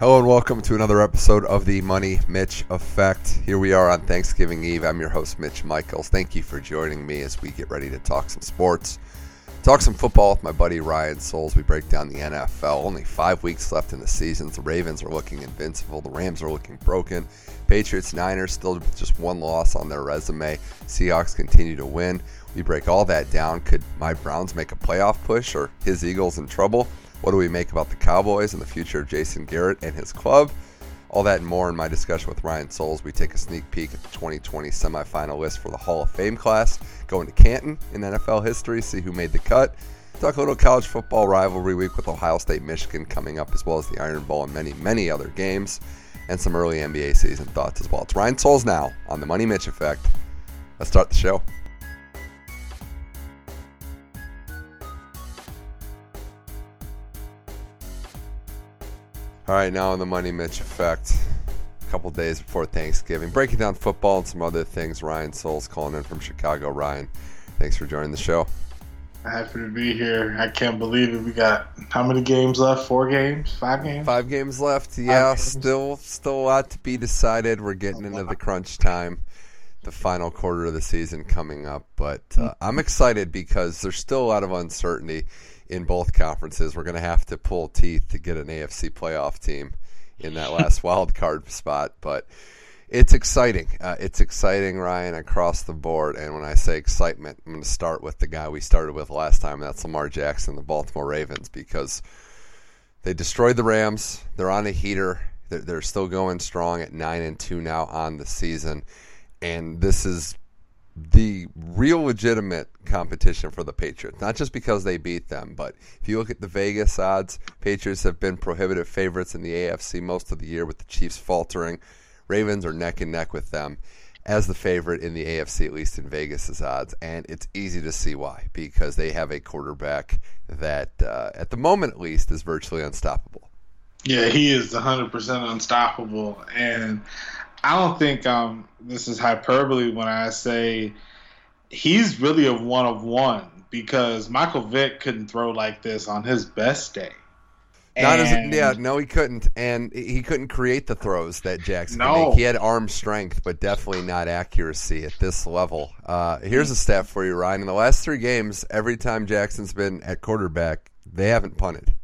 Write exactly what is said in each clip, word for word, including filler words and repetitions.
Hello and welcome to another episode of the Money Mitch Effect. Here we are on Thanksgiving Eve. I'm your host, Mitch Michaels. Thank you for joining me as we get ready to talk some sports. Talk some football with my buddy Ryan Souls. We break down the N F L. Only five weeks left in the season. The Ravens are looking invincible. The Rams are looking broken. Patriots, Niners, still just one loss on their resume. Seahawks continue to win. We break all that down. Could my Browns make a playoff push or his Eagles in trouble? What do we make about the Cowboys and the future of Jason Garrett and his club? All that and more in my discussion with Ryan Souls. We take a sneak peek at the twenty twenty semifinal list for the Hall of Fame class, going to Canton in N F L history, see who made the cut. Talk a little college football rivalry week with Ohio State, Michigan coming up, as well as the Iron Bowl and many, many other games, and some early N B A season thoughts as well. It's Ryan Souls now on the Money Mitch Effect. Let's start the show. All right, now on the Money Mitch Effect, a couple days before Thanksgiving, breaking down football and some other things. Ryan Souls calling in from Chicago. Ryan, thanks for joining the show. Happy to be here. I can't believe it. We got how many games left? Four games? Five games? Five games left, yeah. Games. Still, still a lot to be decided. We're getting into the crunch time, the final quarter of the season coming up. But uh, I'm excited because there's still a lot of uncertainty in both conferences. We're going to have to pull teeth to get an A F C playoff team in that last wild card spot, but it's exciting. Uh, it's exciting, Ryan, across the board. And when I say excitement, I'm going to start with the guy we started with last time. That's Lamar Jackson, the Baltimore Ravens, because they destroyed the Rams. They're on a heater. They're, they're still going strong at nine and two now on the season. And this is the real legitimate competition for the Patriots, not just because they beat them, but if you look at the Vegas odds, Patriots have been prohibitive favorites in the A F C most of the year, with the Chiefs faltering. Ravens are neck and neck with them as the favorite in the A F C, at least in Vegas's odds, and it's easy to see why, because they have a quarterback that, uh, at the moment at least, is virtually unstoppable. Yeah, he is one hundred percent unstoppable, and I don't think um, this is hyperbole when I say he's really a one of one, because Michael Vick couldn't throw like this on his best day. Not and, as, yeah, no, he couldn't, and he couldn't create the throws that Jackson no. could make. He had arm strength, but definitely not accuracy at this level. Uh, here's a stat for you, Ryan. In the last three games, every time Jackson's been at quarterback, they haven't punted.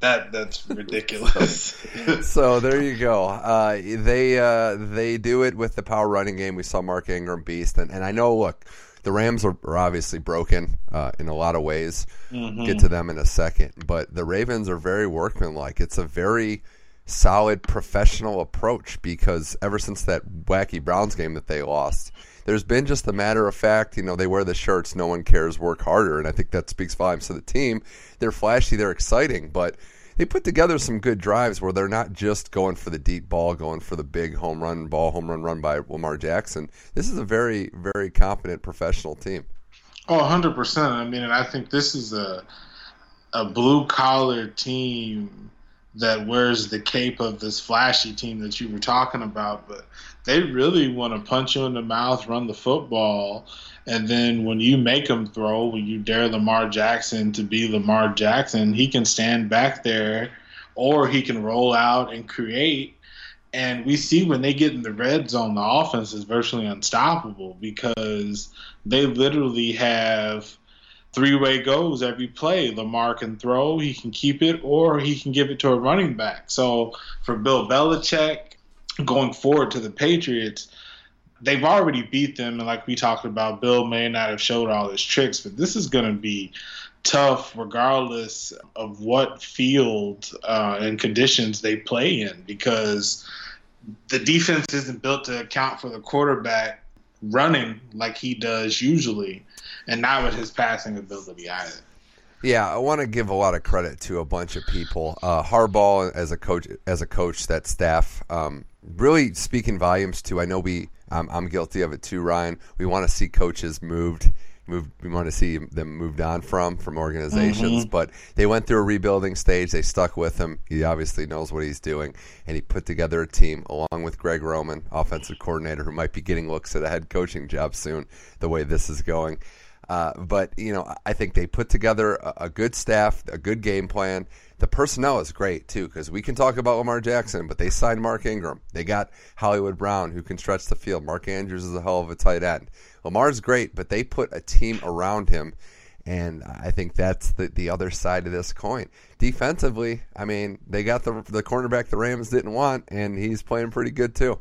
That that's ridiculous. so, so there you go. Uh, they uh, they do it with the power running game. We saw Mark Ingram beast, and, and I know. Look, the Rams are, are obviously broken uh, in a lot of ways. Mm-hmm. Get to them in a second, but the Ravens are very workmanlike. It's a very solid professional approach, because ever since that wacky Browns game that they lost, there's been just the matter of fact, you know, they wear the shirts, no one cares, work harder, and I think that speaks volumes to the team. They're flashy, they're exciting, but they put together some good drives where they're not just going for the deep ball, going for the big home run ball, home run run by Lamar Jackson. This is a very, very competent professional team. Oh, one hundred percent. I mean, and I think this is a a blue-collar team that wears the cape of this flashy team that you were talking about, but they really want to punch you in the mouth, run the football, and then when you make them throw, when you dare Lamar Jackson to be Lamar Jackson, he can stand back there or he can roll out and create. And we see when they get in the red zone, the offense is virtually unstoppable, because they literally have three-way goes every play. Lamar can throw, he can keep it, or he can give it to a running back. So for Bill Belichick, going forward to the Patriots, they've already beat them. And like we talked about, Bill may not have showed all his tricks, but this is going to be tough regardless of what field uh, and conditions they play in, because the defense isn't built to account for the quarterback running like he does usually, and not with his passing ability either. Yeah, I want to give a lot of credit to a bunch of people. Uh, Harbaugh, as a coach, as a coach, that staff, um, really speaking volumes to. I know we, um, I'm guilty of it too, Ryan. We want to see coaches moved, moved. We want to see them moved on from from organizations. Mm-hmm. But they went through a rebuilding stage. They stuck with him. He obviously knows what he's doing, and he put together a team along with Greg Roman, offensive coordinator, who might be getting looks at a head coaching job soon. The way this is going. Uh, but, you know, I think they put together a, a good staff, a good game plan. The personnel is great, too, because we can talk about Lamar Jackson, but they signed Mark Ingram. They got Hollywood Brown, who can stretch the field. Mark Andrews is a hell of a tight end. Lamar's great, but they put a team around him, and I think that's the, the other side of this coin. Defensively, I mean, they got the the cornerback the Rams didn't want, and he's playing pretty good, too.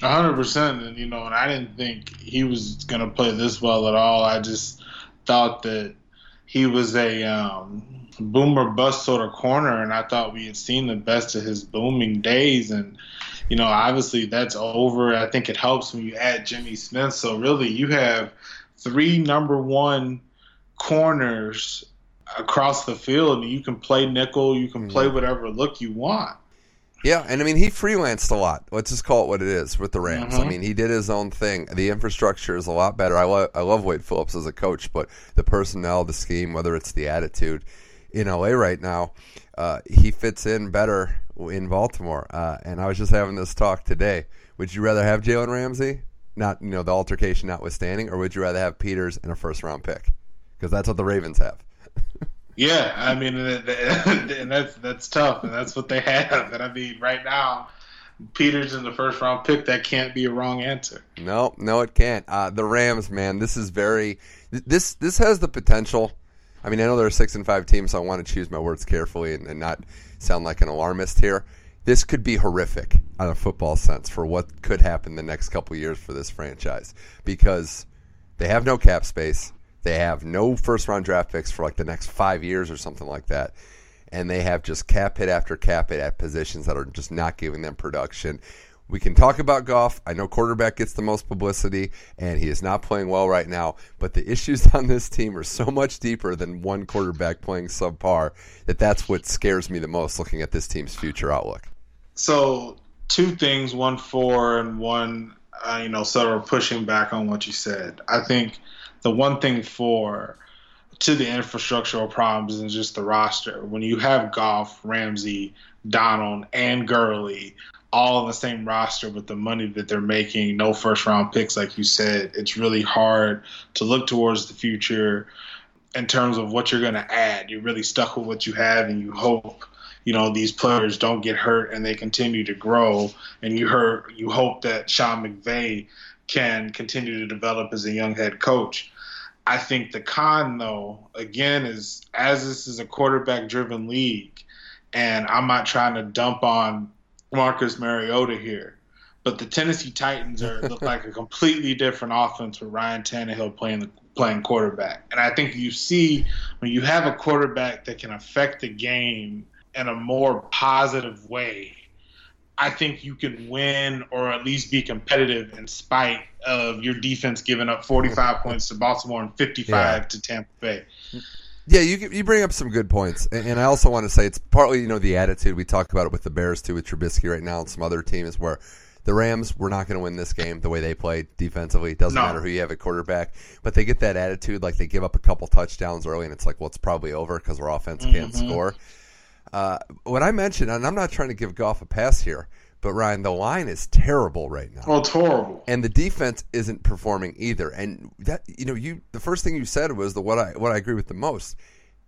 one hundred percent, and, you know, and I didn't think he was going to play this well at all. I just thought that he was a um, boom or bust sort of corner, and I thought we had seen the best of his booming days. And, you know, obviously that's over. I think it helps when you add Jimmy Smith. So, really, you have three number one corners across the field. You can play nickel. You can play whatever look you want. Yeah, and I mean, he freelanced a lot. Let's just call it what it is with the Rams. Mm-hmm. I mean, he did his own thing. The infrastructure is a lot better. I, lo- I love Wade Phillips as a coach, but the personnel, the scheme, whether it's the attitude in L A right now, uh, he fits in better in Baltimore. Uh, and I was just having this talk today. Would you rather have Jalen Ramsey, not, you know, the altercation notwithstanding, or would you rather have Peters and a first-round pick? Because that's what the Ravens have. Yeah, I mean, and that's that's tough, and that's what they have. And I mean, right now, Peters in the first round pick, that can't be a wrong answer. No, no, it can't. Uh, the Rams, man, this is very this this has the potential. I mean, I know they're a six and five team, so I want to choose my words carefully and, and not sound like an alarmist here. This could be horrific on a football sense for what could happen the next couple of years for this franchise, because they have no cap space. They have no first-round draft picks for like the next five years or something like that. And they have just cap hit after cap hit at positions that are just not giving them production. We can talk about Goff. I know quarterback gets the most publicity, and he is not playing well right now. But the issues on this team are so much deeper than one quarterback playing subpar that that's what scares me the most looking at this team's future outlook. So two things, one for and one, uh, you know, sort of pushing back on what you said. I think – the one thing for to the infrastructural problems is just the roster. When you have Goff, Ramsey, Donald, and Gurley all on the same roster with the money that they're making, no first-round picks, like you said, it's really hard to look towards the future in terms of what you're going to add. You're really stuck with what you have, and you hope, you know, these players don't get hurt and they continue to grow. And you hurt, you hope that Sean McVay can continue to develop as a young head coach. I think the con, though, again, is as this is a quarterback-driven league, and I'm not trying to dump on Marcus Mariota here, but the Tennessee Titans are look like a completely different offense with Ryan Tannehill playing the, playing quarterback. And I think you see when you have a quarterback that can affect the game in a more positive way, I think you can win or at least be competitive in spite of your defense giving up forty-five points to Baltimore and fifty-five yeah. to Tampa Bay. Yeah, you you bring up some good points. And I also want to say it's partly, you know, the attitude. We talk about it with the Bears, too, with Trubisky right now and some other teams where the Rams were not going to win this game the way they played defensively. It doesn't no. matter who you have at quarterback. But they get that attitude like they give up a couple touchdowns early and it's like, well, it's probably over because our offense mm-hmm. can't score. Uh, what I mentioned, and I'm not trying to give Goff a pass here, but Ryan, the line is terrible right now. Oh, it's horrible. And the defense isn't performing either. And that, you know, you the first thing you said was the what I what I agree with the most.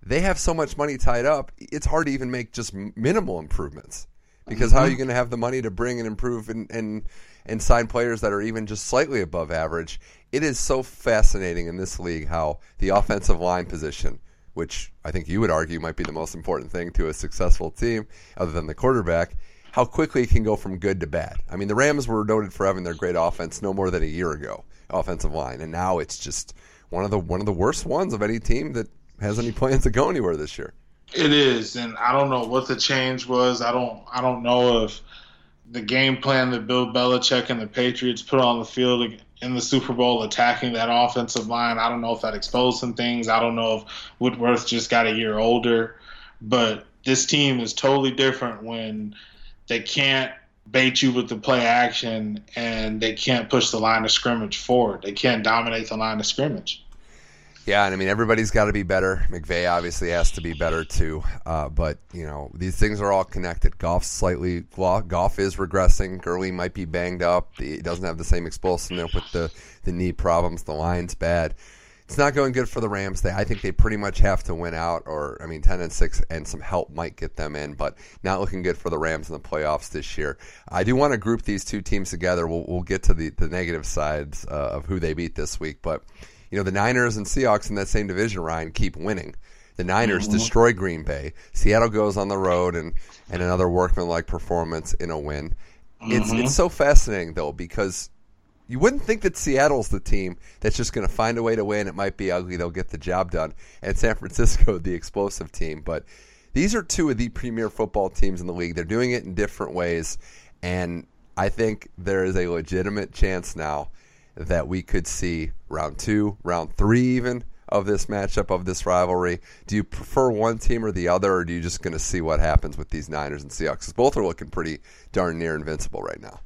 They have so much money tied up; it's hard to even make just minimal improvements because mm-hmm. how are you going to have the money to bring and improve and, and and sign players that are even just slightly above average? It is so fascinating in this league how the offensive line position, which I think you would argue might be the most important thing to a successful team other than the quarterback, how quickly it can go from good to bad. I mean, the Rams were noted for having their great offense no more than a year ago, offensive line, and now it's just one of the one of the worst ones of any team that has any plans to go anywhere this year. It is, and I don't know what the change was. I don't I don't know if the game plan that Bill Belichick and the Patriots put on the field again in the Super Bowl attacking that offensive line. I don't know if that exposed some things. I don't know if Woodworth just got a year older. But this team is totally different when they can't bait you with the play action and they can't push the line of scrimmage forward. They can't dominate the line of scrimmage. Yeah, and I mean, everybody's got to be better. McVay obviously has to be better, too. Uh, but, you know, these things are all connected. Goff's slightly – Goff is regressing. Gurley might be banged up. He doesn't have the same explosiveness with the, the knee problems. The line's bad. it's not going good for the Rams. They, I think they pretty much have to win out, or, I mean, ten and six and some help might get them in, but not looking good for the Rams in the playoffs this year. I do want to group these two teams together. We'll, we'll get to the, the negative sides uh, of who they beat this week, but, you know, the Niners and Seahawks in that same division, Ryan, keep winning. The Niners mm-hmm. destroy Green Bay. Seattle goes on the road and, and another workmanlike performance in a win. Mm-hmm. It's it's so fascinating, though, because you wouldn't think that Seattle's the team that's just going to find a way to win. It might be ugly. They'll get the job done. And San Francisco, the explosive team. But these are two of the premier football teams in the league. They're doing it in different ways. And I think there is a legitimate chance now that we could see round two, round three even, of this matchup, of this rivalry. Do you prefer one team or the other, or do you just going to see what happens with these Niners and Seahawks? Because both are looking pretty darn near invincible right now.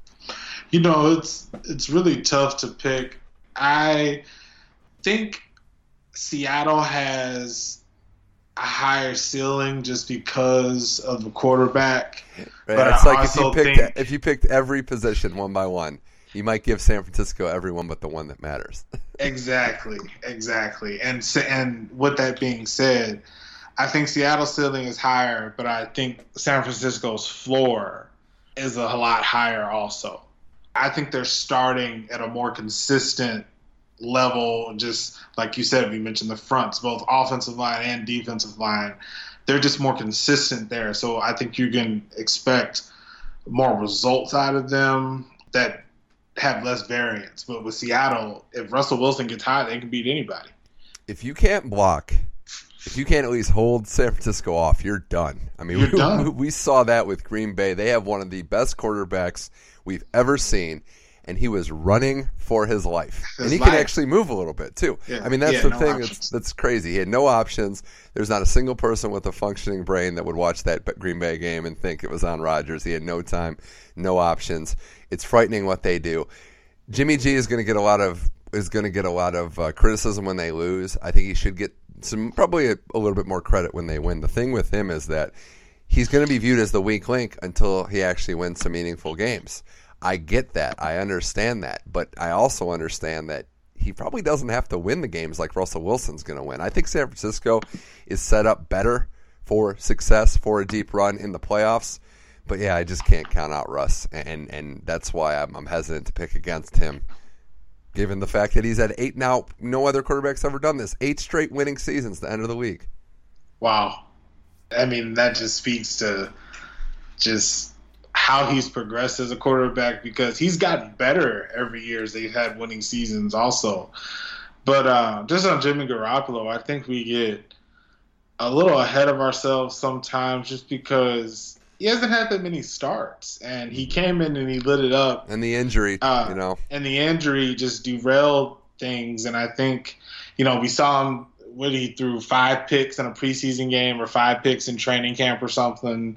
You know, it's it's really tough to pick. I think Seattle has a higher ceiling just because of the quarterback. Right. But it's I like if you picked think... if you picked every position one by one, you might give San Francisco everyone but the one that matters. Exactly, exactly. And and with that being said, I think Seattle's ceiling is higher, but I think San Francisco's floor is a lot higher also. I think they're starting at a more consistent level, just like you said, we mentioned the fronts, both offensive line and defensive line. They're just more consistent there. So I think you can expect more results out of them that have less variance. But with Seattle, if Russell Wilson gets hot, they can beat anybody. If you can't block, if you can't at least hold San Francisco off, you're done. I mean, we, done. we saw that with Green Bay. They have one of the best quarterbacks we've ever seen, and he was running for his life. His and he life. can actually move a little bit, too. Yeah. I mean, that's the no thing that's, that's crazy. He had no options. There's not a single person with a functioning brain that would watch that Green Bay game and think it was on Rodgers. He had no time, no options. It's frightening what they do. Jimmy G is going to get a lot of is going to get a lot of uh, criticism when they lose. I think he should get some probably a, a little bit more credit when they win. The thing with him is that he's going to be viewed as the weak link until he actually wins some meaningful games. I get that. I understand that. But I also understand that he probably doesn't have to win the games like Russell Wilson's going to win. I think San Francisco is set up better for success, for a deep run in the playoffs. But, yeah, I just can't count out Russ, and and that's why I'm, I'm hesitant to pick against him, given the fact that he's had eight now. No other quarterback's ever done this. Eight straight winning seasons to end of the league. Wow. I mean, that just speaks to just how he's progressed as a quarterback, because he's gotten better every year as they've had winning seasons also. But uh, just on Jimmy Garoppolo, I think we get a little ahead of ourselves sometimes just because – he hasn't had that many starts, and he came in and he lit it up. And the injury, uh, you know. And the injury just derailed things, and I think, you know, we saw him, what, he threw five picks in a preseason game or five picks in training camp or something,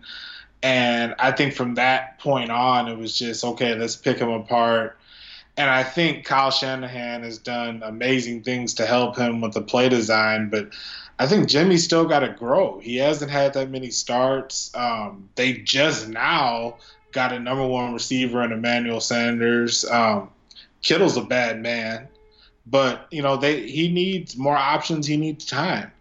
and I think from that point on, it was just, okay, let's pick him apart. And I think Kyle Shanahan has done amazing things to help him with the play design, but I think Jimmy's still got to grow. He hasn't had that many starts. Um, they just now got a number one receiver in Emmanuel Sanders. Um, Kittle's a bad man, but you know they he needs more options. He needs time.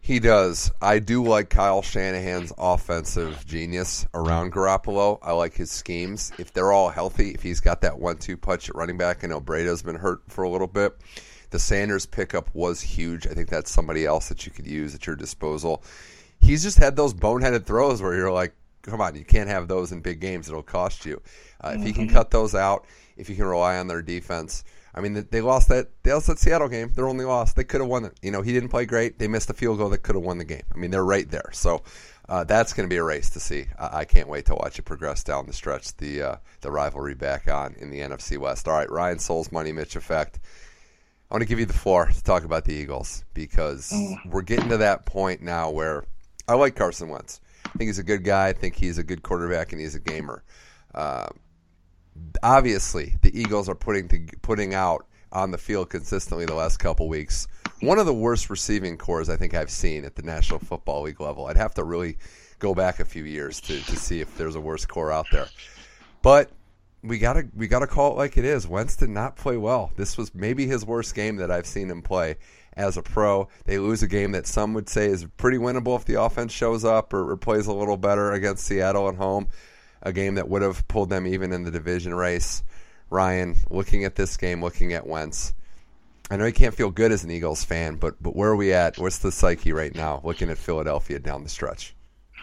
He does. I do like Kyle Shanahan's offensive genius around Garoppolo. I like his schemes. If they're all healthy, if he's got that one two punch at running back, and Obredo's been hurt for a little bit. The Sanders pickup was huge. I think that's somebody else that you could use at your disposal. He's just had those boneheaded throws where you're like, come on, you can't have those in big games. It'll cost you. Uh, mm-hmm. If he can cut those out, if you can rely on their defense. I mean, they lost that they lost that Seattle game. They're only lost. They could have won it. You know, he didn't play great. They missed a field goal that could have won the game. I mean, they're right there. So uh, that's going to be a race to see. I-, I can't wait to watch it progress down the stretch, the, uh, the rivalry back on in the N F C West. All right, Ryan Soul's Money Mitch Effect. I want to give you the floor to talk about the Eagles, because we're getting to that point now where I like Carson Wentz. I think he's a good guy. I think he's a good quarterback, and he's a gamer. Uh, obviously, the Eagles are putting to, putting out on the field consistently the last couple weeks one of the worst receiving cores I think I've seen at the National Football League level. I'd have to really go back a few years to, to see if there's a worse core out there. But we gotta we gotta call it like it is. Wentz did not play well. This was maybe his worst game that I've seen him play as a pro. They lose a game that some would say is pretty winnable if the offense shows up or, or plays a little better against Seattle at home, a game that would have pulled them even in the division race. Ryan, looking at this game, looking at Wentz, I know you can't feel good as an Eagles fan, but but where are we at? What's the psyche right now looking at Philadelphia down the stretch?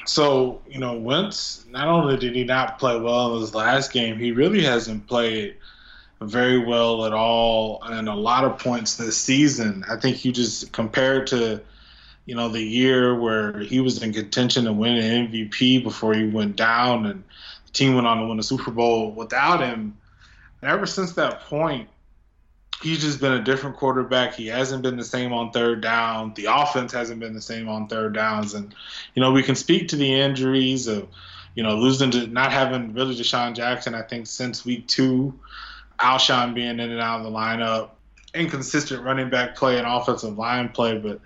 So, you know, Wentz, not only did he not play well in his last game, he really hasn't played very well at all in a lot of points this season. I think you just compare it to, you know, the year where he was in contention to win an M V P before he went down and the team went on to win the Super Bowl without him. And ever since that point, he's just been a different quarterback. He hasn't been the same on third down. The offense hasn't been the same on third downs. And, you know, we can speak to the injuries of, you know, losing to not having really Deshaun Jackson, I think, since week two, Alshon being in and out of the lineup, inconsistent running back play and offensive line play. But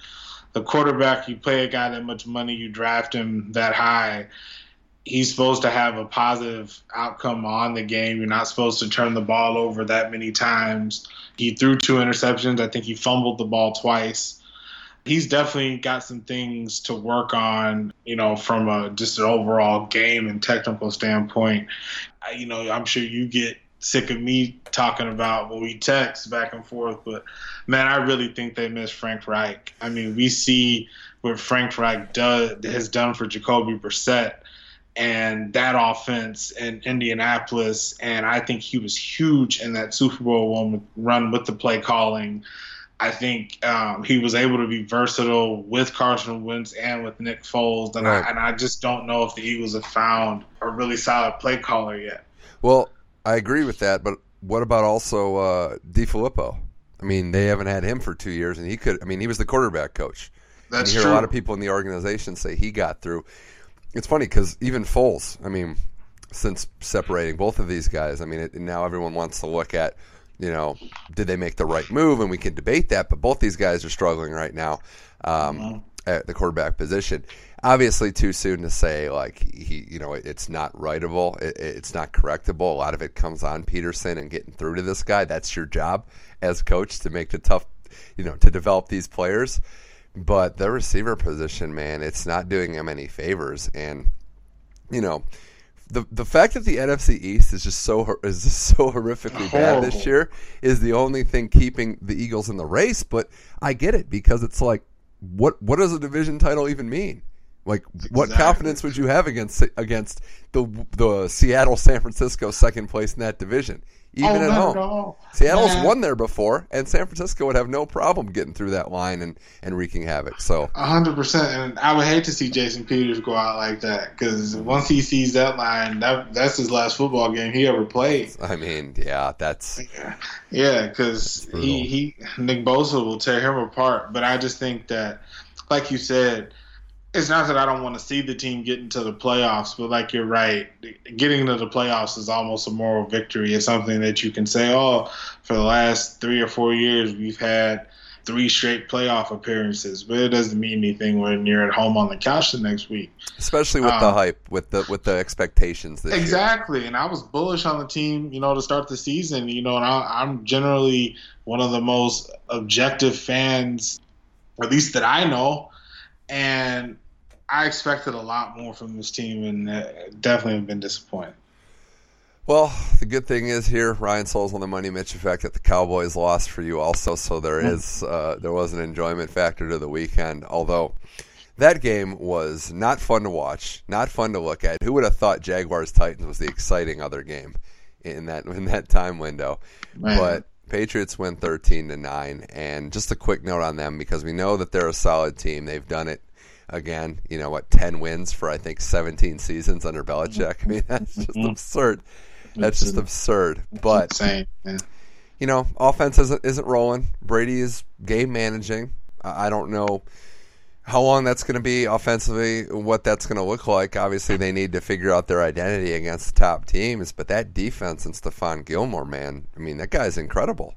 the quarterback, you pay a guy that much money, you draft him that high, he's supposed to have a positive outcome on the game. You're not supposed to turn the ball over that many times. He threw two interceptions. I think he fumbled the ball twice. He's definitely got some things to work on, you know, from a, just an overall game and technical standpoint. I, you know, I'm sure you get sick of me talking about what we text back and forth, but, man, I really think they miss Frank Reich. I mean, we see what Frank Reich does, has done for Jacoby Brissett and that offense in Indianapolis, and I think he was huge in that Super Bowl run with the play calling. I think um, he was able to be versatile with Carson Wentz and with Nick Foles, and, right. I, and I just don't know if the Eagles have found a really solid play caller yet. Well, I agree with that, but what about also uh, DiFilippo? I mean, they haven't had him for two years, and he could. I mean, he was the quarterback coach. That's true. You hear a lot of people in the organization say he got through. It's funny because even Foles, I mean, since separating both of these guys, I mean, it, now everyone wants to look at, you know, did they make the right move? And we can debate that, but both these guys are struggling right now um, wow. at the quarterback position. Obviously, too soon to say, like, he, you know, it, it's not rightable. It, it's not correctable. A lot of it comes on Peterson and getting through to this guy. That's your job as coach to make the tough, you know, to develop these players. But the receiver position, man, it's not doing him any favors. And, you know, the the fact that the N F C East is just so is just so horrifically bad this year is the only thing keeping the Eagles in the race. But I get it because it's like, what what does a division title even mean? Like, what exactly. confidence would you have against against the the Seattle, San Francisco second place in that division? Even oh, at home. At Seattle's yeah. won there before, and San Francisco would have no problem getting through that line and, and wreaking havoc. So one hundred percent. And I would hate to see Jason Peters go out like that because once he sees that line, that that's his last football game he ever played. I mean, yeah, that's... Yeah, because yeah, he, he Nick Bosa will tear him apart. But I just think that, like you said, it's not that I don't want to see the team get into the playoffs, but like you're right, getting into the playoffs is almost a moral victory. It's something that you can say, oh, for the last three or four years, we've had three straight playoff appearances, but it doesn't mean anything when you're at home on the couch the next week. Especially with um, the hype, with the with the expectations. This exactly, year. And I was bullish on the team, you know, to start the season, you know, and I, I'm generally one of the most objective fans, at least that I know, and I expected a lot more from this team, and uh, definitely have been disappointed. Well, the good thing is here, Ryan Sol's on the Money Mitch Effect that the Cowboys lost for you also, so there is uh, there was an enjoyment factor to the weekend, although that game was not fun to watch, not fun to look at. Who would have thought Jaguars-Titans was the exciting other game in that in that time window? Man. But Patriots win thirteen to nine, and just a quick note on them because we know that they're a solid team. They've done it. Again, you know what, ten wins for, I think, seventeen seasons under Belichick. I mean, that's just absurd. That's just absurd. But, insane, you know, offense isn't, isn't rolling. Brady is game managing. I don't know how long that's going to be offensively, what that's going to look like. Obviously, they need to figure out their identity against the top teams. But that defense and Stephon Gilmore, man, I mean, that guy's incredible.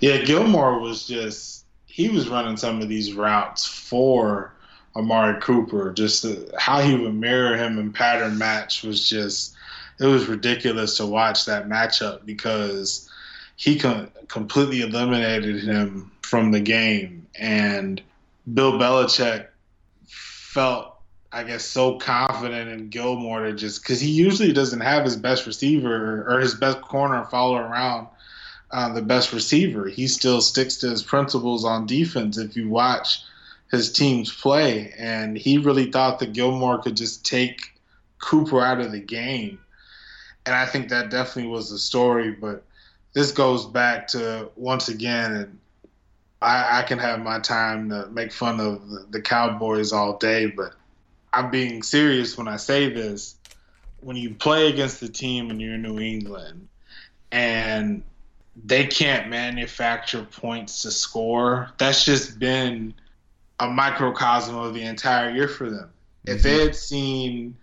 Yeah, Gilmore was just – he was running some of these routes for – Amari Cooper, just the, how he would mirror him in pattern match was just it was ridiculous to watch that matchup because he com- completely eliminated him from the game. And Bill Belichick felt, I guess, so confident in Gilmore to just, because he usually doesn't have his best receiver or his best corner follow around uh, the best receiver. He still sticks to his principles on defense if you watch his teams play. And he really thought that Gilmore could just take Cooper out of the game. And I think that definitely was the story. But this goes back to, once again, and I, I can have my time to make fun of the, the Cowboys all day, but I'm being serious when I say this. When you play against the team and you're in New England and they can't manufacture points to score, that's just been a microcosm of the entire year for them. Mm-hmm. If they had seen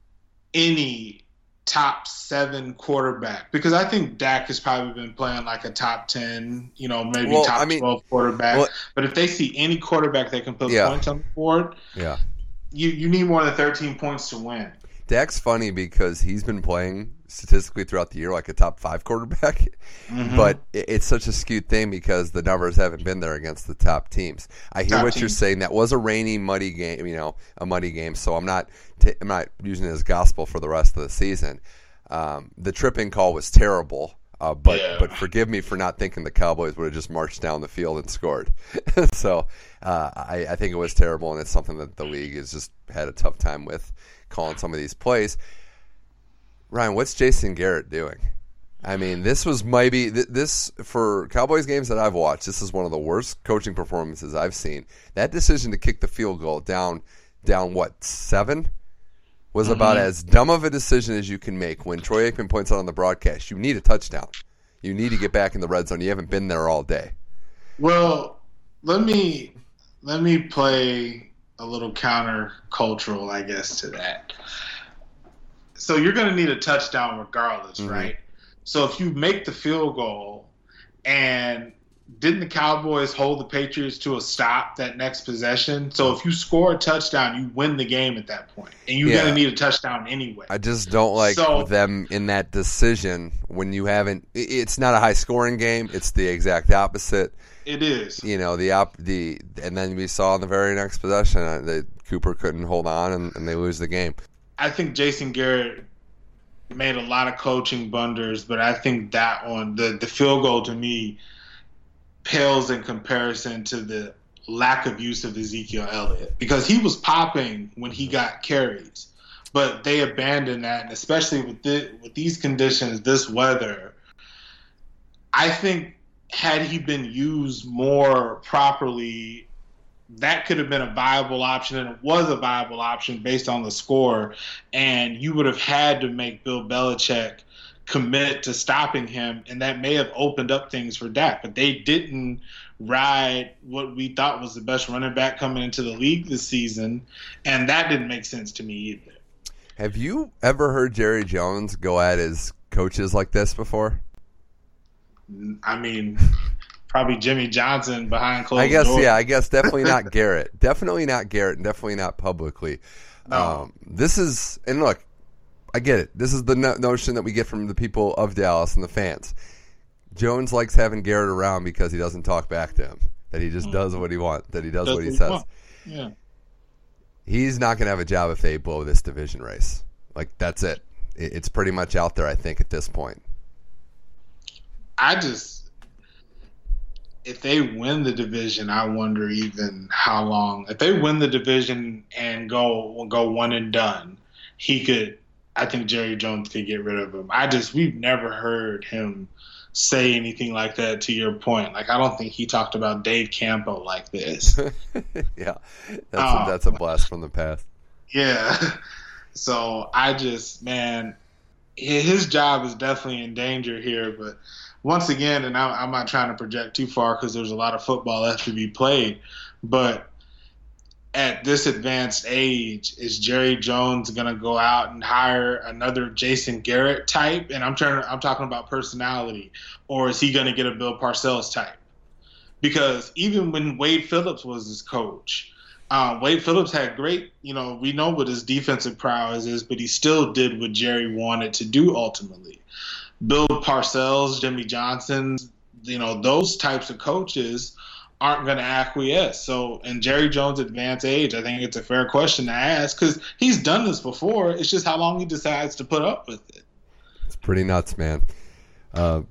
any top seven quarterback, because I think Dak has probably been playing like a top ten, you know, maybe well, top I mean, twelve quarterback. Well, but if they see any quarterback that can put yeah. points on the board, yeah. You you need more than thirteen points to win. Dak's funny because he's been playing statistically throughout the year like a top five quarterback, mm-hmm. but it, it's such a skewed thing because the numbers haven't been there against the top teams. I hear top what teams. You're saying. That was a rainy, muddy game, you know, a muddy game. So I'm not t- I'm not using it as gospel for the rest of the season. Um, the tripping call was terrible. Uh, but yeah. but forgive me for not thinking the Cowboys would have just marched down the field and scored. so uh, I, I think it was terrible, and it's something that the league has just had a tough time with, calling some of these plays. Ryan, what's Jason Garrett doing? I mean, this was maybe th- this for Cowboys games that I've watched. This is one of the worst coaching performances I've seen. That decision to kick the field goal down down what seven. Was about mm-hmm. as dumb of a decision as you can make when Troy Aikman points out on the broadcast, you need a touchdown. You need to get back in the red zone. You haven't been there all day. Well, let me let me play a little countercultural, I guess, to that. So you're going to need a touchdown regardless, mm-hmm. right? So if you make the field goal, and didn't the Cowboys hold the Patriots to a stop that next possession? So if you score a touchdown, you win the game at that point. And you're yeah. going to need a touchdown anyway. I just don't like so, them in that decision when you haven't – it's not a high-scoring game. It's the exact opposite. It is. You know, the op, the and then we saw in the very next possession that Cooper couldn't hold on and, and they lose the game. I think Jason Garrett made a lot of coaching blunders, but I think that one, the, the field goal to me – pales in comparison to the lack of use of Ezekiel Elliott, because he was popping when he got carries, but they abandoned that. And especially with the, with these conditions, this weather, I think had he been used more properly, that could have been a viable option, and it was a viable option based on the score. And you would have had to make Bill Belichick commit to stopping him, and that may have opened up things for Dak. But they didn't ride what we thought was the best running back coming into the league this season, and that didn't make sense to me either. Have you ever heard Jerry Jones go at his coaches like this before? I mean, probably Jimmy Johnson behind closed doors. I guess, doors. yeah, I guess definitely not Garrett. Definitely not Garrett, and definitely not publicly. No. Um, this is, and look, I get it. This is the no- notion that we get from the people of Dallas and the fans. Jones likes having Garrett around because he doesn't talk back to him, that he just mm-hmm. does what he wants, that he does, does what he, he says. Want. Yeah. He's not going to have a job if they blow this division race. Like, that's it. It's pretty much out there, I think, at this point. I just – if they win the division, I wonder even how long – if they win the division and go go one and done, he could – I think Jerry Jones could get rid of him. I just, we've never heard him say anything like that, to your point. Like, I don't think he talked about Dave Campo like this. yeah. That's, um, a, that's a blast from the past. Yeah. So I just, man, his job is definitely in danger here. But once again, and I, I'm not trying to project too far because there's a lot of football left to be played, but at this advanced age, is Jerry Jones going to go out and hire another Jason Garrett type? And I'm trying to, I'm talking about personality. Or is he going to get a Bill Parcells type? Because even when Wade Phillips was his coach, Um, Wade Phillips had great, you know, we know what his defensive prowess is, but he still did what Jerry wanted to do ultimately. Bill Parcells, Jimmy Johnson, you know, those types of coaches aren't going to acquiesce. So in Jerry Jones' advanced age, I think it's a fair question to ask because he's done this before. It's just how long he decides to put up with it. It's pretty nuts, man. Uh,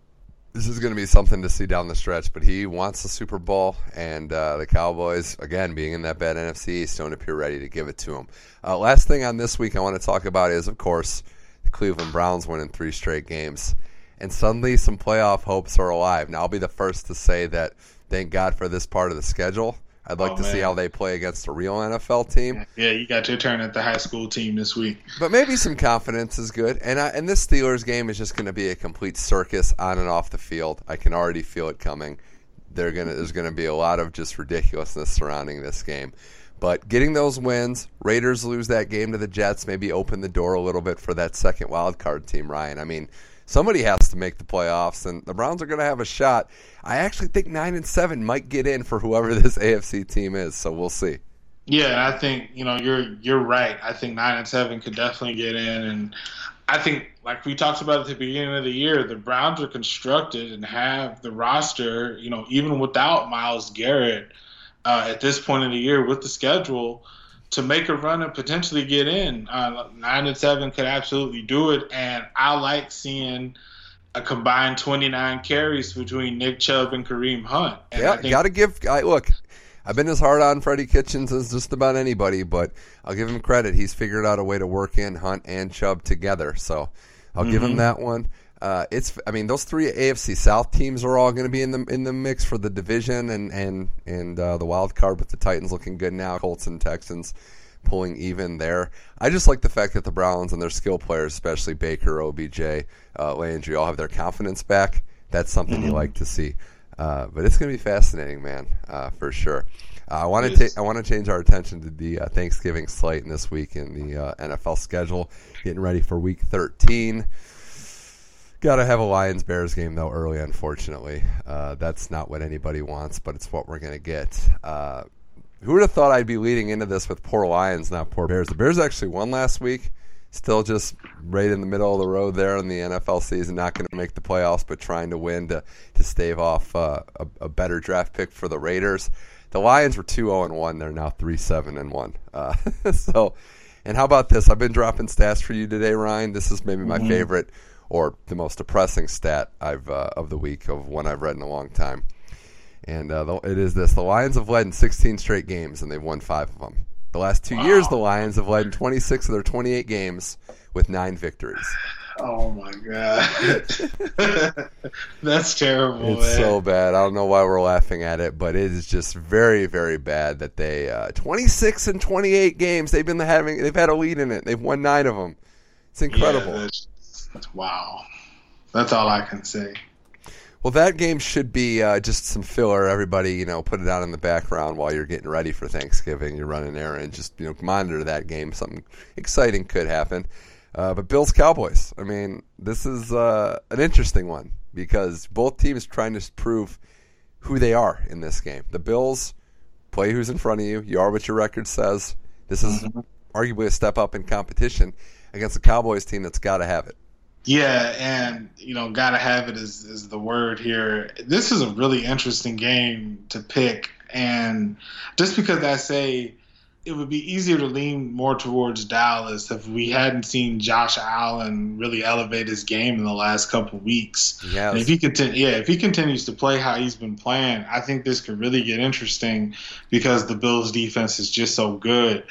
this is going to be something to see down the stretch, but he wants the Super Bowl, and uh, the Cowboys, again, being in that bad N F C East, don't appear ready to give it to him. Uh, last thing on this week I want to talk about is, of course, the Cleveland Browns winning three straight games, and suddenly some playoff hopes are alive. Now, I'll be the first to say that thank God for this part of the schedule. I'd like oh, to man. see how they play against a real N F L team. Yeah, you got your turn at the high school team this week. But maybe some confidence is good. And I, and this Steelers game is just going to be a complete circus on and off the field. I can already feel it coming. They're gonna, there's going to be a lot of just ridiculousness surrounding this game. But getting those wins, Raiders lose that game to the Jets, maybe open the door a little bit for that second wild card team, Ryan. I mean, somebody has to make the playoffs, and the Browns are going to have a shot. I actually think nine and seven might get in for whoever this A F C team is, so we'll see. Yeah, I think you know you're you're right. I think nine and seven could definitely get in, and I think like we talked about at the beginning of the year, the Browns are constructed and have the roster, you know, even without Myles Garrett uh, at this point of the year with the schedule, to make a run and potentially get in. Uh, nine and seven could absolutely do it, and I like seeing a combined twenty-nine carries between Nick Chubb and Kareem Hunt. And yeah, think- got to give – look, I've been as hard on Freddie Kitchens as just about anybody, but I'll give him credit. He's figured out a way to work in Hunt and Chubb together, so I'll mm-hmm. give him that one. Uh, it's, I mean, those three A F C South teams are all going to be in the in the mix for the division and and and uh, the wild card. With the Titans looking good now, Colts and Texans pulling even there. I just like the fact that the Browns and their skill players, especially Baker, O B J, uh, Landry, all have their confidence back. That's something mm-hmm. you like to see. Uh, but it's going to be fascinating, man, uh, for sure. Uh, I want to ta- I want to change our attention to the uh, Thanksgiving slate this week in the uh, N F L schedule, getting ready for Week thirteen. Got to have a Lions-Bears game, though, early, unfortunately. Uh, that's not what anybody wants, but it's what we're going to get. Uh, who would have thought I'd be leading into this with poor Lions, not poor Bears? The Bears actually won last week. Still just right in the middle of the road there in the N F L season. Not going to make the playoffs, but trying to win to, to stave off uh, a, a better draft pick for the Raiders. The Lions were two oh and one. They're now three seven and one. Uh, so, and how about this? I've been dropping stats for you today, Ryan. This is maybe my mm-hmm. favorite, or the most depressing stat I've uh, of the week, of one I've read in a long time. And uh, the, it is this. The Lions have led in sixteen straight games, and they've won five of them. The last two wow. years, the Lions have led in twenty-six of their twenty-eight games with nine victories. Oh, my God. That's terrible, It's man. so bad. I don't know why we're laughing at it, but it is just very, very bad that they uh, – twenty-six and twenty-eight games, they've been having – they've had a lead in it. They've won nine of them. It's incredible. Yeah, wow. That's all I can say. Well, that game should be uh, just some filler. Everybody, you know, put it out in the background while you're getting ready for Thanksgiving. You're running errands. Just, you know, monitor that game. Something exciting could happen. Uh, but Bills Cowboys, I mean, this is uh, an interesting one because both teams trying to prove who they are in this game. The Bills play who's in front of you. You are what your record says. This is mm-hmm. arguably a step up in competition against a Cowboys team that's got to have it. Yeah, and, you know, gotta have it is, is the word here. This is a really interesting game to pick. And just because I say it would be easier to lean more towards Dallas if we hadn't seen Josh Allen really elevate his game in the last couple weeks. Yes. And if he continue, yeah, if he continues to play how he's been playing, I think this could really get interesting because the Bills' defense is just so good.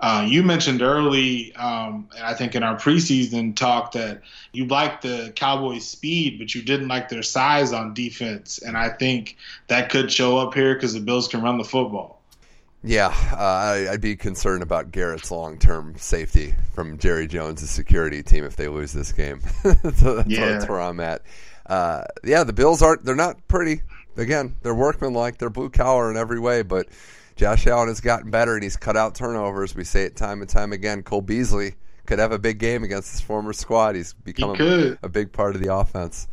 Uh, you mentioned early, um, and I think in our preseason talk, that you liked the Cowboys' speed, but you didn't like their size on defense. And I think that could show up here because the Bills can run the football. Yeah, uh, I'd be concerned about Garrett's long-term safety from Jerry Jones' security team if they lose this game. so that's, yeah. that's where I'm at. Uh, yeah, the Bills aren't – they're not pretty. Again, they're workmanlike. They're blue-collar in every way, but – Josh Allen has gotten better, and he's cut out turnovers. We say it time and time again. Cole Beasley could have a big game against his former squad. He's become he a, a big part of the offense.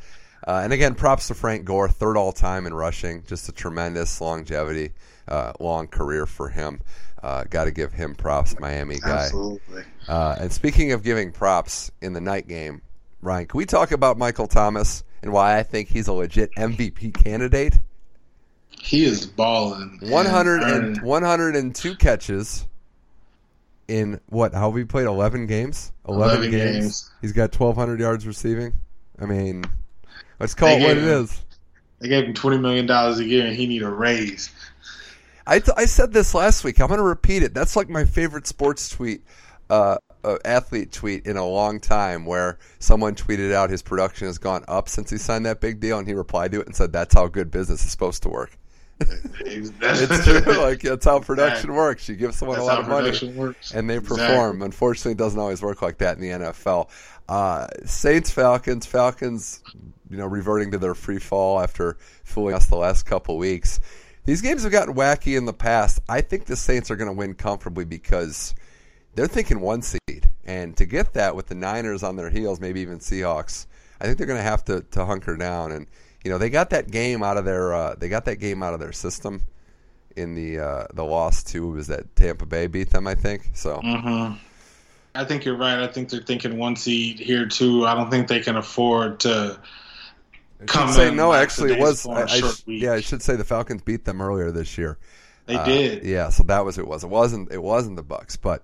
Uh, and, again, props to Frank Gore, third all-time in rushing. Just a tremendous longevity, uh, long career for him. Uh, got to give him props, Miami guy. Absolutely. Uh, and speaking of giving props in the night game, Ryan, can we talk about Michael Thomas and why I think he's a legit M V P candidate? He is balling. one hundred and, one hundred two catches in what? How have we played eleven games? eleven, eleven games. games. He's got twelve hundred yards receiving. I mean, let's call it what it is. They gave him twenty million dollars a year and he need a raise. I, th- I said this last week. I'm going to repeat it. That's like my favorite sports tweet, uh, uh, athlete tweet in a long time, where someone tweeted out his production has gone up since he signed that big deal, and he replied to it and said, "That's how good business is supposed to work." It's true. Like, that's how production works. You give someone that's a lot of money, works. and they perform. Exactly. Unfortunately, it doesn't always work like that in the N F L. Uh, Saints, Falcons, Falcons, you know, reverting to their free fall after fooling us the last couple weeks. These games have gotten wacky in the past. I think the Saints are going to win comfortably because they're thinking one seed. And to get that with the Niners on their heels, maybe even Seahawks, I think they're going to have to, to hunker down. And, you know, they got that game out of their uh, they got that game out of their system in the uh, the loss to, was that Tampa Bay beat them, I think. So mm-hmm. I think you're right. I think they're thinking one seed here too. I don't think they can afford to – I say no, like actually, it was. I, I, yeah, I should say the Falcons beat them earlier this year. They uh, did. Yeah, so that was it. Was it wasn't it wasn't the Bucs, but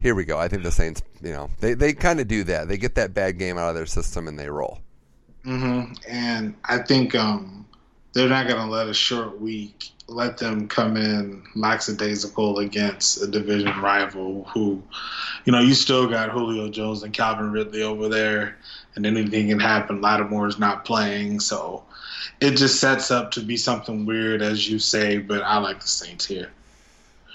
here we go. I think the Saints, you know, they they kind of do that. They get that bad game out of their system and they roll. Mm-hmm. And I think um, they're not going to let a short week let them come in lackadaisical against a division rival who, you know, you still got Julio Jones and Calvin Ridley over there. And anything can happen. Lattimore's not playing, so it just sets up to be something weird, as you say, but I like the Saints here.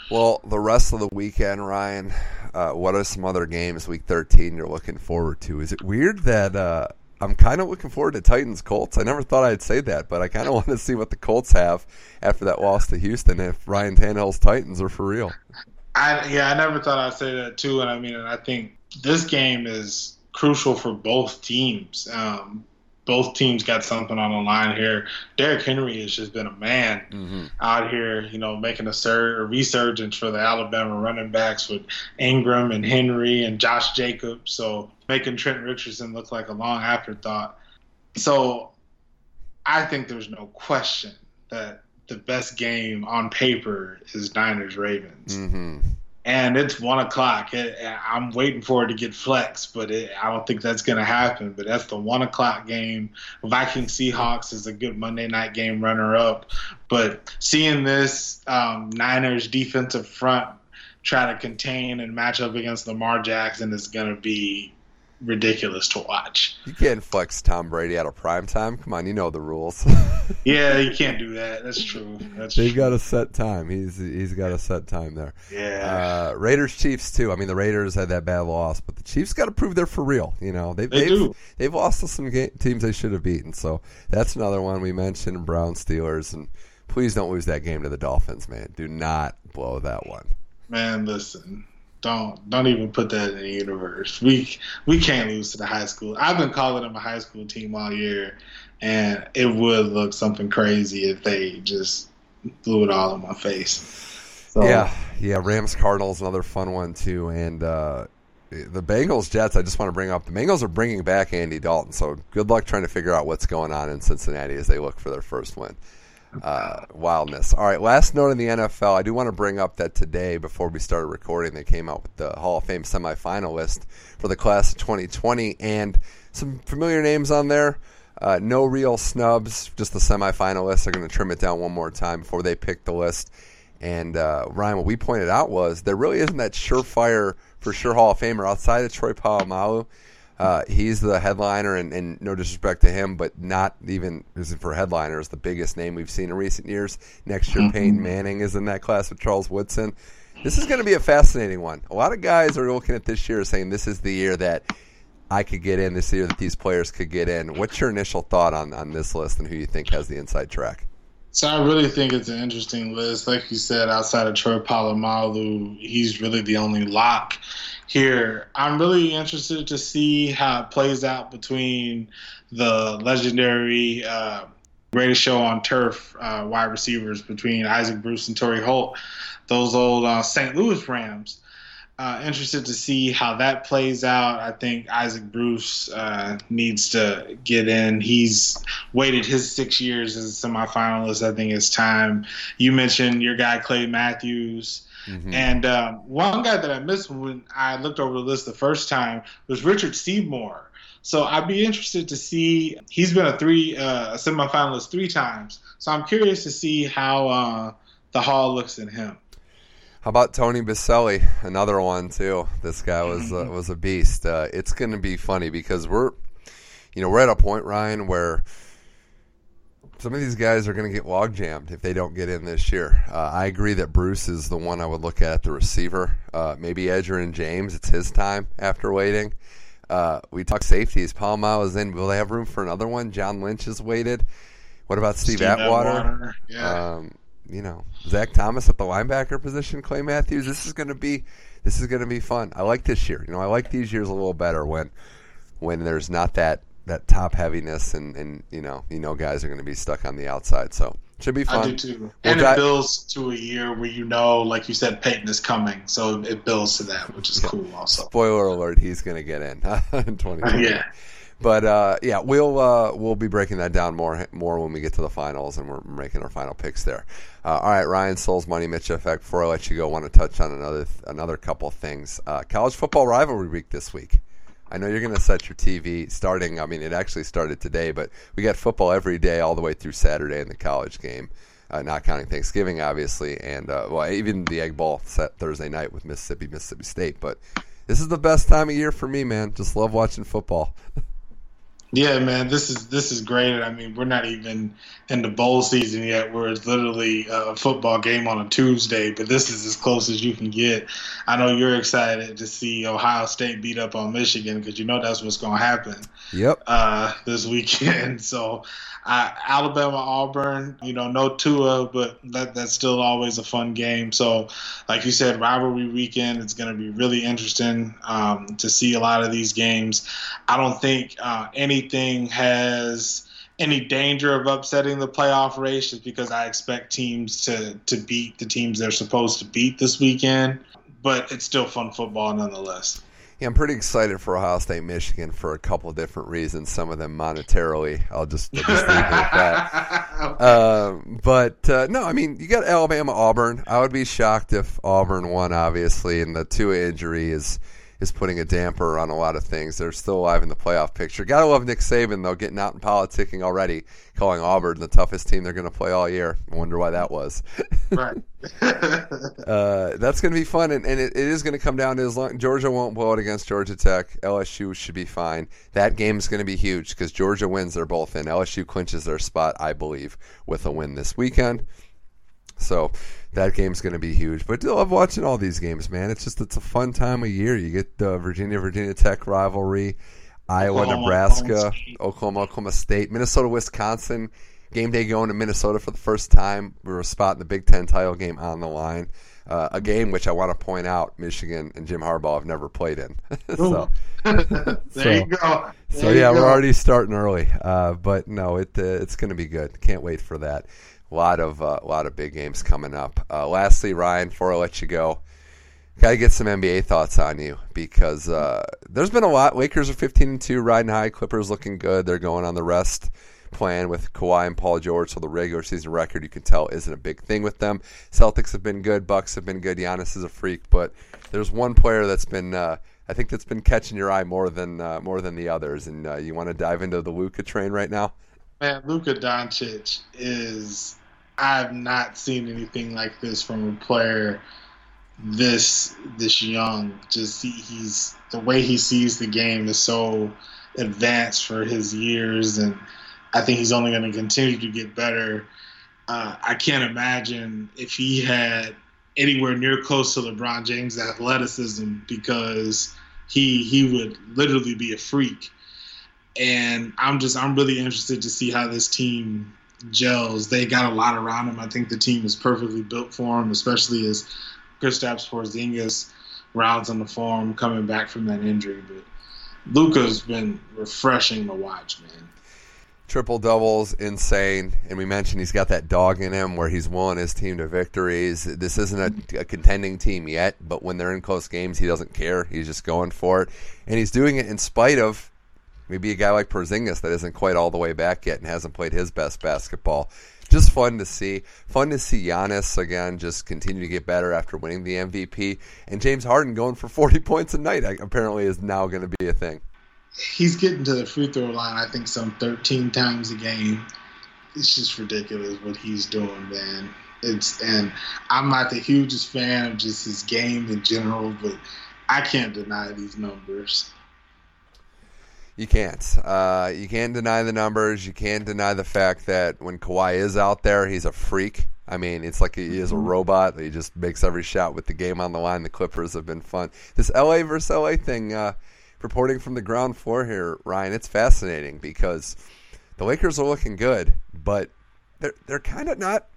Well, the rest of the weekend, Ryan, uh, what are some other games week thirteen you're looking forward to? Is it weird that uh, I'm kind of looking forward to Titans-Colts? I never thought I'd say that, but I kind of want to see what the Colts have after that loss to Houston if Ryan Tannehill's Titans are for real. I, yeah, I never thought I'd say that, too, and I mean, I think this game is – crucial for both teams. Um, both teams got something on the line here. Derrick Henry has just been a man mm-hmm. out here, you know, making a, sur- a resurgence for the Alabama running backs with Ingram and Henry and Josh Jacobs. So making Trent Richardson look like a long afterthought. So I think there's no question that the best game on paper is Niners-Ravens. Mm-hmm. And it's one o'clock. It, I'm waiting for it to get flexed, but it, I don't think that's going to happen. But that's the one o'clock game. Vikings Seahawks is a good Monday night game runner-up. But seeing this um, Niners defensive front try to contain and match up against Lamar Jackson is going to be ridiculous to watch. You can't flex Tom Brady out of primetime. Come on, you know the rules. Yeah, you can't do that. That's true. That's They've true. got a set time. He's He's got a set time there. Yeah. Uh, Raiders-Chiefs, too. I mean, the Raiders had that bad loss, but the Chiefs got to prove they're for real. You know, they've, they they've, do. They've lost to some game, teams they should have beaten, so that's another one we mentioned, Browns-Steelers, and please don't lose that game to the Dolphins, man. Do not blow that one. Man, listen. Don't don't even put that in the universe. We we can't lose to the high school. I've been calling them a high school team all year, and it would look something crazy if they just blew it all in my face. So. Yeah, yeah. Rams Cardinals, another fun one too, and uh, the Bengals Jets. I just want to bring up the Bengals are bringing back Andy Dalton, so good luck trying to figure out what's going on in Cincinnati as they look for their first win. Uh, wildness. All right, last note in the N F L. I do want to bring up that today, before we started recording, they came out with the Hall of Fame semifinal list for the class of twenty twenty, and some familiar names on there. Uh, no real snubs, just the semifinalists. They're going to trim it down one more time before they pick the list. And, uh, Ryan, what we pointed out was there really isn't that surefire, for sure, Hall of Famer outside of Troy Polamalu. Uh, he's the headliner, and, and no disrespect to him, but not even for headliners, the biggest name we've seen in recent years. Next year, Peyton Manning is in that class with Charles Woodson. This is going to be a fascinating one. A lot of guys are looking at this year saying this is the year that I could get in, this is the year that these players could get in. What's your initial thought on, on this list and who you think has the inside track? So I really think it's an interesting list. Like you said, outside of Troy Polamalu, he's really the only lock here. I'm really interested to see how it plays out between the legendary uh, greatest show on turf uh, wide receivers between Isaac Bruce and Torrey Holt, those old uh, Saint Louis Rams. Uh, interested to see how that plays out. I think Isaac Bruce uh, needs to get in. He's waited his six years as a semifinalist. I think it's time. You mentioned your guy, Clay Matthews. Mm-hmm. And um, one guy that I missed when I looked over the list the first time was Richard Seymour. So I'd be interested to see. He's been a three uh, a semifinalist three times. So I'm curious to see how uh, the Hall looks in him. How about Tony Boselli? Another one too. This guy was uh, was a beast. Uh, it's going to be funny because we're, you know, we're at a point, Ryan, where some of these guys are going to get log jammed if they don't get in this year. Uh, I agree that Bruce is the one I would look at, the receiver. Uh, maybe Edger and James. It's his time after waiting. Uh, we talk safeties. Palomar is in. Will they have room for another one? John Lynch has waited. What about Steve, Steve Atwater? Atwater. Yeah. Um, you know, Zach Thomas at the linebacker position. Clay Matthews. This is going to be this is going to be fun. I like this year. You know, I like these years a little better when when there's not that. that top heaviness and, and you know you know guys are going to be stuck on the outside, so it should be fun. I do too. We'll and di- it builds to a year where, you know, like you said, Peyton is coming, so it builds to that, which is yeah. cool also. Spoiler alert, he's going to get in in twenty twenty. Yeah. But uh, yeah, we'll uh, we'll be breaking that down more more when we get to the finals and we're making our final picks there. Uh, all right, Ryan Soul's Money Mitch Effect. Before I let you go, I want to touch on another another couple things. Uh, college football rivalry week this week. I know you're going to set your T V starting, I mean, it actually started today, but we got football every day all the way through Saturday in the college game, uh, not counting Thanksgiving, obviously, and uh, well, even the Egg Bowl set Thursday night with Mississippi, Mississippi State. But this is the best time of year for me, man. Just love watching football. Yeah, man, this is this is great. I mean, we're not even in the bowl season yet, where it's literally a football game on a Tuesday, but this is as close as you can get. I know you're excited to see Ohio State beat up on Michigan because you know that's what's going to happen. Yep. Uh, this weekend. So uh, Alabama, Auburn, you know, no Tua, but that that's still always a fun game. So like you said, rivalry weekend, it's going to be really interesting um, to see a lot of these games. I don't think uh, any Anything has any danger of upsetting the playoff race just because I expect teams to, to beat the teams they're supposed to beat this weekend, but it's still fun football nonetheless. Yeah, I'm pretty excited for Ohio State, Michigan for a couple of different reasons, some of them monetarily. I'll just, I'll just leave it at that. Um, but, uh, no, I mean, you got Alabama, Auburn. I would be shocked if Auburn won, obviously, and the Tua injury is – is putting a damper on a lot of things. They're still alive in the playoff picture. Gotta love Nick Saban, though, getting out and politicking already, calling Auburn the toughest team they're going to play all year. I wonder why that was. Right. uh, that's going to be fun, and, and it, it is going to come down to as long Georgia won't blow it against Georgia Tech. L S U should be fine. That game's going to be huge because Georgia wins, they're both in. L S U clinches their spot, I believe, with a win this weekend. So that game's going to be huge. But I love watching all these games, man. It's just it's a fun time of year. You get the Virginia, Virginia Tech rivalry, Iowa, Oklahoma, Nebraska, Oklahoma, Oklahoma, Oklahoma State, Minnesota, Wisconsin. Game day going to Minnesota for the first time. We were spotting the Big Ten title game on the line. Uh, a game which I want to point out Michigan and Jim Harbaugh have never played in. so, there so, you go. There so, you yeah, go. We're already starting early. Uh, but, no, it uh, it's going to be good. Can't wait for that. A lot of, uh, lot of big games coming up. Uh, lastly, Ryan, before I let you go, got to get some N B A thoughts on you because uh, there's been a lot. Lakers are fifteen and two, riding high. Clippers looking good. They're going on the rest plan with Kawhi and Paul George, so the regular season record, you can tell, isn't a big thing with them. Celtics have been good. Bucks have been good. Giannis is a freak, but there's one player that's been uh, – I think that's been catching your eye more than, uh, more than the others, and uh, you want to dive into the Luka train right now? Man, Luka Doncic is – I've not seen anything like this from a player this this young. Just he, he's the way he sees the game is so advanced for his years, and I think he's only going to continue to get better. Uh, I can't imagine if he had anywhere near close to LeBron James' athleticism because he he would literally be a freak. And I'm just I'm really interested to see how this team gels. They got a lot around him. I think the team is perfectly built for him, especially as Kristaps Porzingis rounds on the form coming back from that injury. But Luka's been refreshing to watch, man. Triple doubles, insane. And we mentioned he's got that dog in him where he's willing his team to victories. This isn't a, a contending team yet, but when they're in close games, he doesn't care. He's just going for it. And he's doing it in spite of maybe a guy like Porzingis that isn't quite all the way back yet and hasn't played his best basketball. Just fun to see. Fun to see Giannis, again, just continue to get better after winning the M V P. And James Harden going for forty points a night apparently is now going to be a thing. He's getting to the free throw line, I think, some thirteen times a game. It's just ridiculous what he's doing, man. It's and I'm not the hugest fan of just his game in general, but I can't deny these numbers. You can't. Uh, you can't deny the numbers. You can't deny the fact that when Kawhi is out there, he's a freak. I mean, it's like he is a robot. He just makes every shot with the game on the line. The Clippers have been fun. This L A versus L A thing, uh, reporting from the ground floor here, Ryan, it's fascinating because the Lakers are looking good, but they're they're kind of not.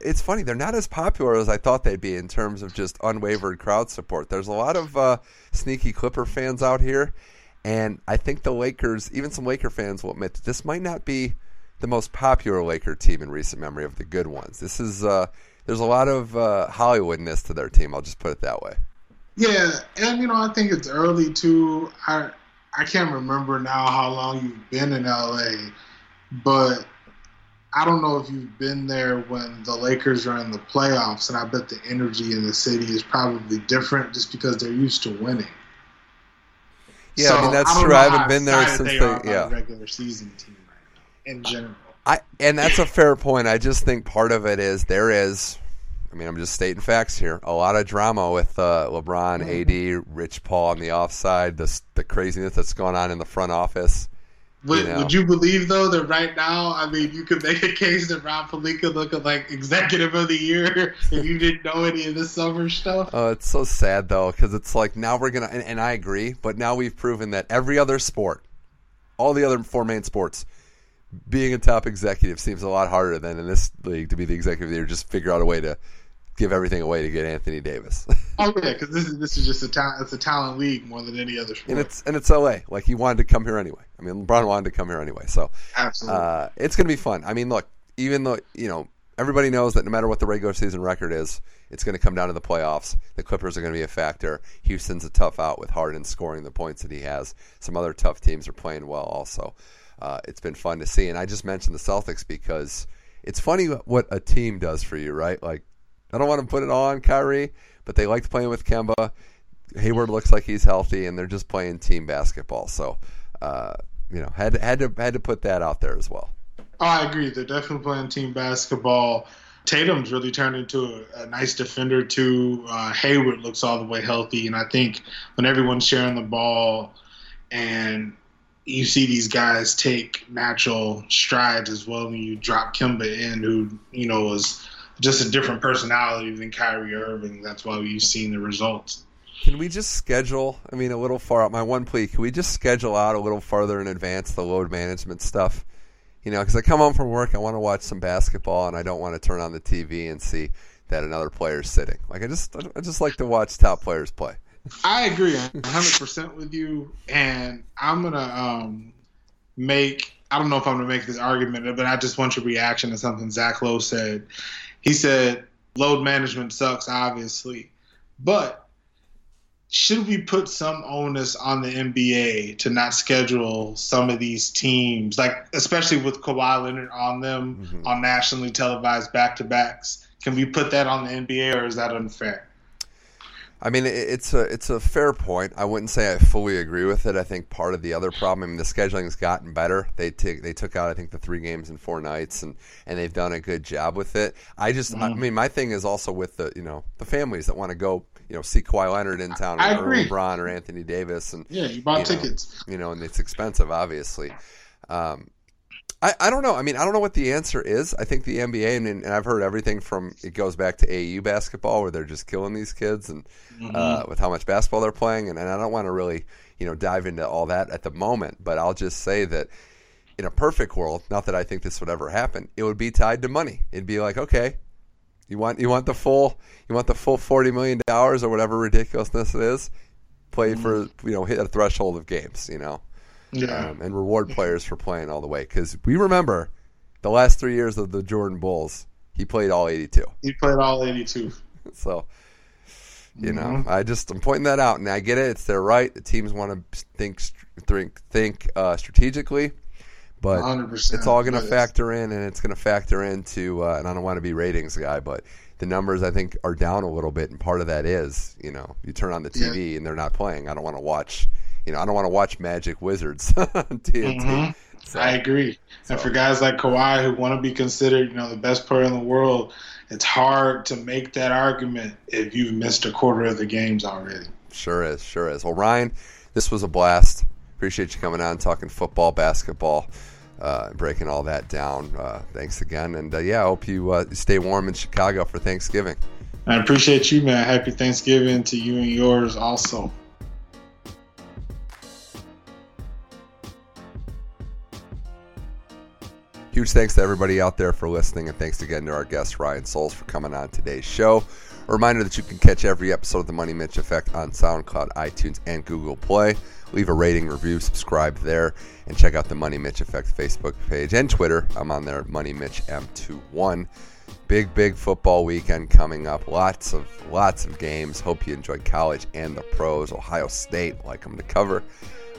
It's funny. They're not as popular as I thought they'd be in terms of just unwavered crowd support. There's a lot of uh, sneaky Clipper fans out here. And I think the Lakers, even some Laker fans will admit that this might not be the most popular Laker team in recent memory of the good ones. This is uh, there's a lot of uh, Hollywoodness to their team. I'll just put it that way. Yeah, and you know I think it's early too. I I can't remember now how long you've been in L A, but I don't know if you've been there when the Lakers are in the playoffs, and I bet the energy in the city is probably different just because they're used to winning. Yeah, so, I mean that's I true. I haven't been there since they the yeah. regular season team right now, in general. I and that's a fair point. I just think part of it is there is, I mean I'm just stating facts here. A lot of drama with uh, LeBron, mm-hmm. A D, Rich Paul on the offside, the the craziness that's going on in the front office. Would you, know. would you believe though that right now, I mean, you could make a case that Rob Pelinka looking like executive of the year if you didn't know any of this summer stuff? Oh, uh, it's so sad though, because it's like now we're gonna, and, and I agree, but now we've proven that every other sport, all the other four main sports, being a top executive seems a lot harder than in this league to be the executive of the year. Just figure out a way to give everything away to get Anthony Davis. Oh yeah, because this is this is just a ta- it's a talent league more than any other sport. And it's and it's L A. Like he wanted to come here anyway. I mean, LeBron wanted to come here anyway. So absolutely, uh, it's going to be fun. I mean, look, even though you know everybody knows that no matter what the regular season record is, it's going to come down to the playoffs. The Clippers are going to be a factor. Houston's a tough out with Harden scoring the points that he has. Some other tough teams are playing well also. Uh, it's been fun to see. And I just mentioned the Celtics because it's funny what a team does for you, right? Like. I don't want to put it all on Kyrie, but they liked playing with Kemba. Hayward looks like he's healthy, and they're just playing team basketball. So, uh, you know, had to, had to had to put that out there as well. Oh, I agree. They're definitely playing team basketball. Tatum's really turned into a, a nice defender too. Uh, Hayward looks all the way healthy, and I think when everyone's sharing the ball and you see these guys take natural strides as well when you drop Kemba in, who you know is. Just a different personality than Kyrie Irving. That's why we've seen the results. Can we just schedule, I mean, a little far out, my one plea, can we just schedule out a little farther in advance the load management stuff? You know, because I come home from work, I want to watch some basketball, and I don't want to turn on the T V and see that another player's sitting. Like, I just, I just like to watch top players play. I agree one hundred percent with you, and I'm going to um, make, I don't know if I'm going to make this argument, but I just want your reaction to something Zach Lowe said. He said, load management sucks, obviously. But should we put some onus on the N B A to not schedule some of these teams, like especially with Kawhi Leonard on them, mm-hmm. on nationally televised back-to-backs? Can we put that on the N B A, or is that unfair? I mean, it's a it's a fair point. I wouldn't say I fully agree with it. I think part of the other problem, I mean, the scheduling's gotten better. They t- they took out, I think, the three games in four nights, and, and they've done a good job with it. I just, mm-hmm. I mean, my thing is also with the you know the families that want to go, you know, see Kawhi Leonard in town, I or agree. LeBron or Anthony Davis, and yeah, you bought you know, tickets, you know, and it's expensive, obviously. Um, I, I don't know. I mean, I don't know what the answer is. I think the N B A, and, and I've heard everything from it goes back to A A U basketball where they're just killing these kids and mm-hmm. uh, with how much basketball they're playing. And, and I don't want to really, you know, dive into all that at the moment. But I'll just say that in a perfect world, not that I think this would ever happen, it would be tied to money. It'd be like, okay, you want you want the full you want the full forty million dollars or whatever ridiculousness it is, play mm-hmm. for you know hit a threshold of games, you know. yeah. um, and reward players for playing all the way. Because we remember the last three years of the Jordan Bulls, he played all eighty-two. He played all eighty-two. So, you mm-hmm. know, I just I'm pointing that out, and I get it. It's their right. The teams want to think think think uh, strategically, but one hundred percent it's all going to factor in, and it's going to factor into. Uh, and I don't want to be ratings guy, but the numbers I think are down a little bit, and part of that is, you know, you turn on the T V yeah. and they're not playing. I don't want to watch, you know, I don't want to watch Magic Wizards on T N T. Mm-hmm. So, I agree. So. And for guys like Kawhi who want to be considered, you know, the best player in the world, it's hard to make that argument if you've missed a quarter of the games already. Sure is, sure is. Well, Ryan, this was a blast. Appreciate you coming on, talking football, basketball, uh, breaking all that down. Uh, thanks again. And, uh, yeah, I hope you uh, stay warm in Chicago for Thanksgiving. I appreciate you, man. Happy Thanksgiving to you and yours also. Huge thanks to everybody out there for listening, and thanks again to our guest, Ryan Soles, for coming on today's show. A reminder that you can catch every episode of The Money Mitch Effect on SoundCloud, iTunes, and Google Play. Leave a rating, review, subscribe there, and check out The Money Mitch Effect Facebook page and Twitter. I'm on there, Money Mitch M twenty-one. Big, big football weekend coming up. Lots of, lots of games. Hope you enjoyed college and the pros. Ohio State, like them to cover.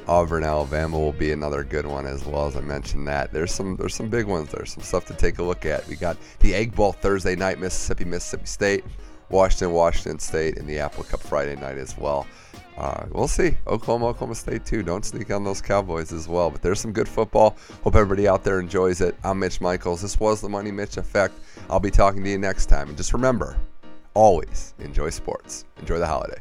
Auburn, Alabama will be another good one as well, as I mentioned that. There's some there's some big ones. There's some stuff to take a look at. We got the Egg Bowl Thursday night, Mississippi, Mississippi State, Washington, Washington State, and the Apple Cup Friday night as well. Uh, we'll see. Oklahoma, Oklahoma State too. Don't sneak on those Cowboys as well. But there's some good football. Hope everybody out there enjoys it. I'm Mitch Michaels. This was The Money Mitch Effect. I'll be talking to you next time. And just remember, always enjoy sports. Enjoy the holiday.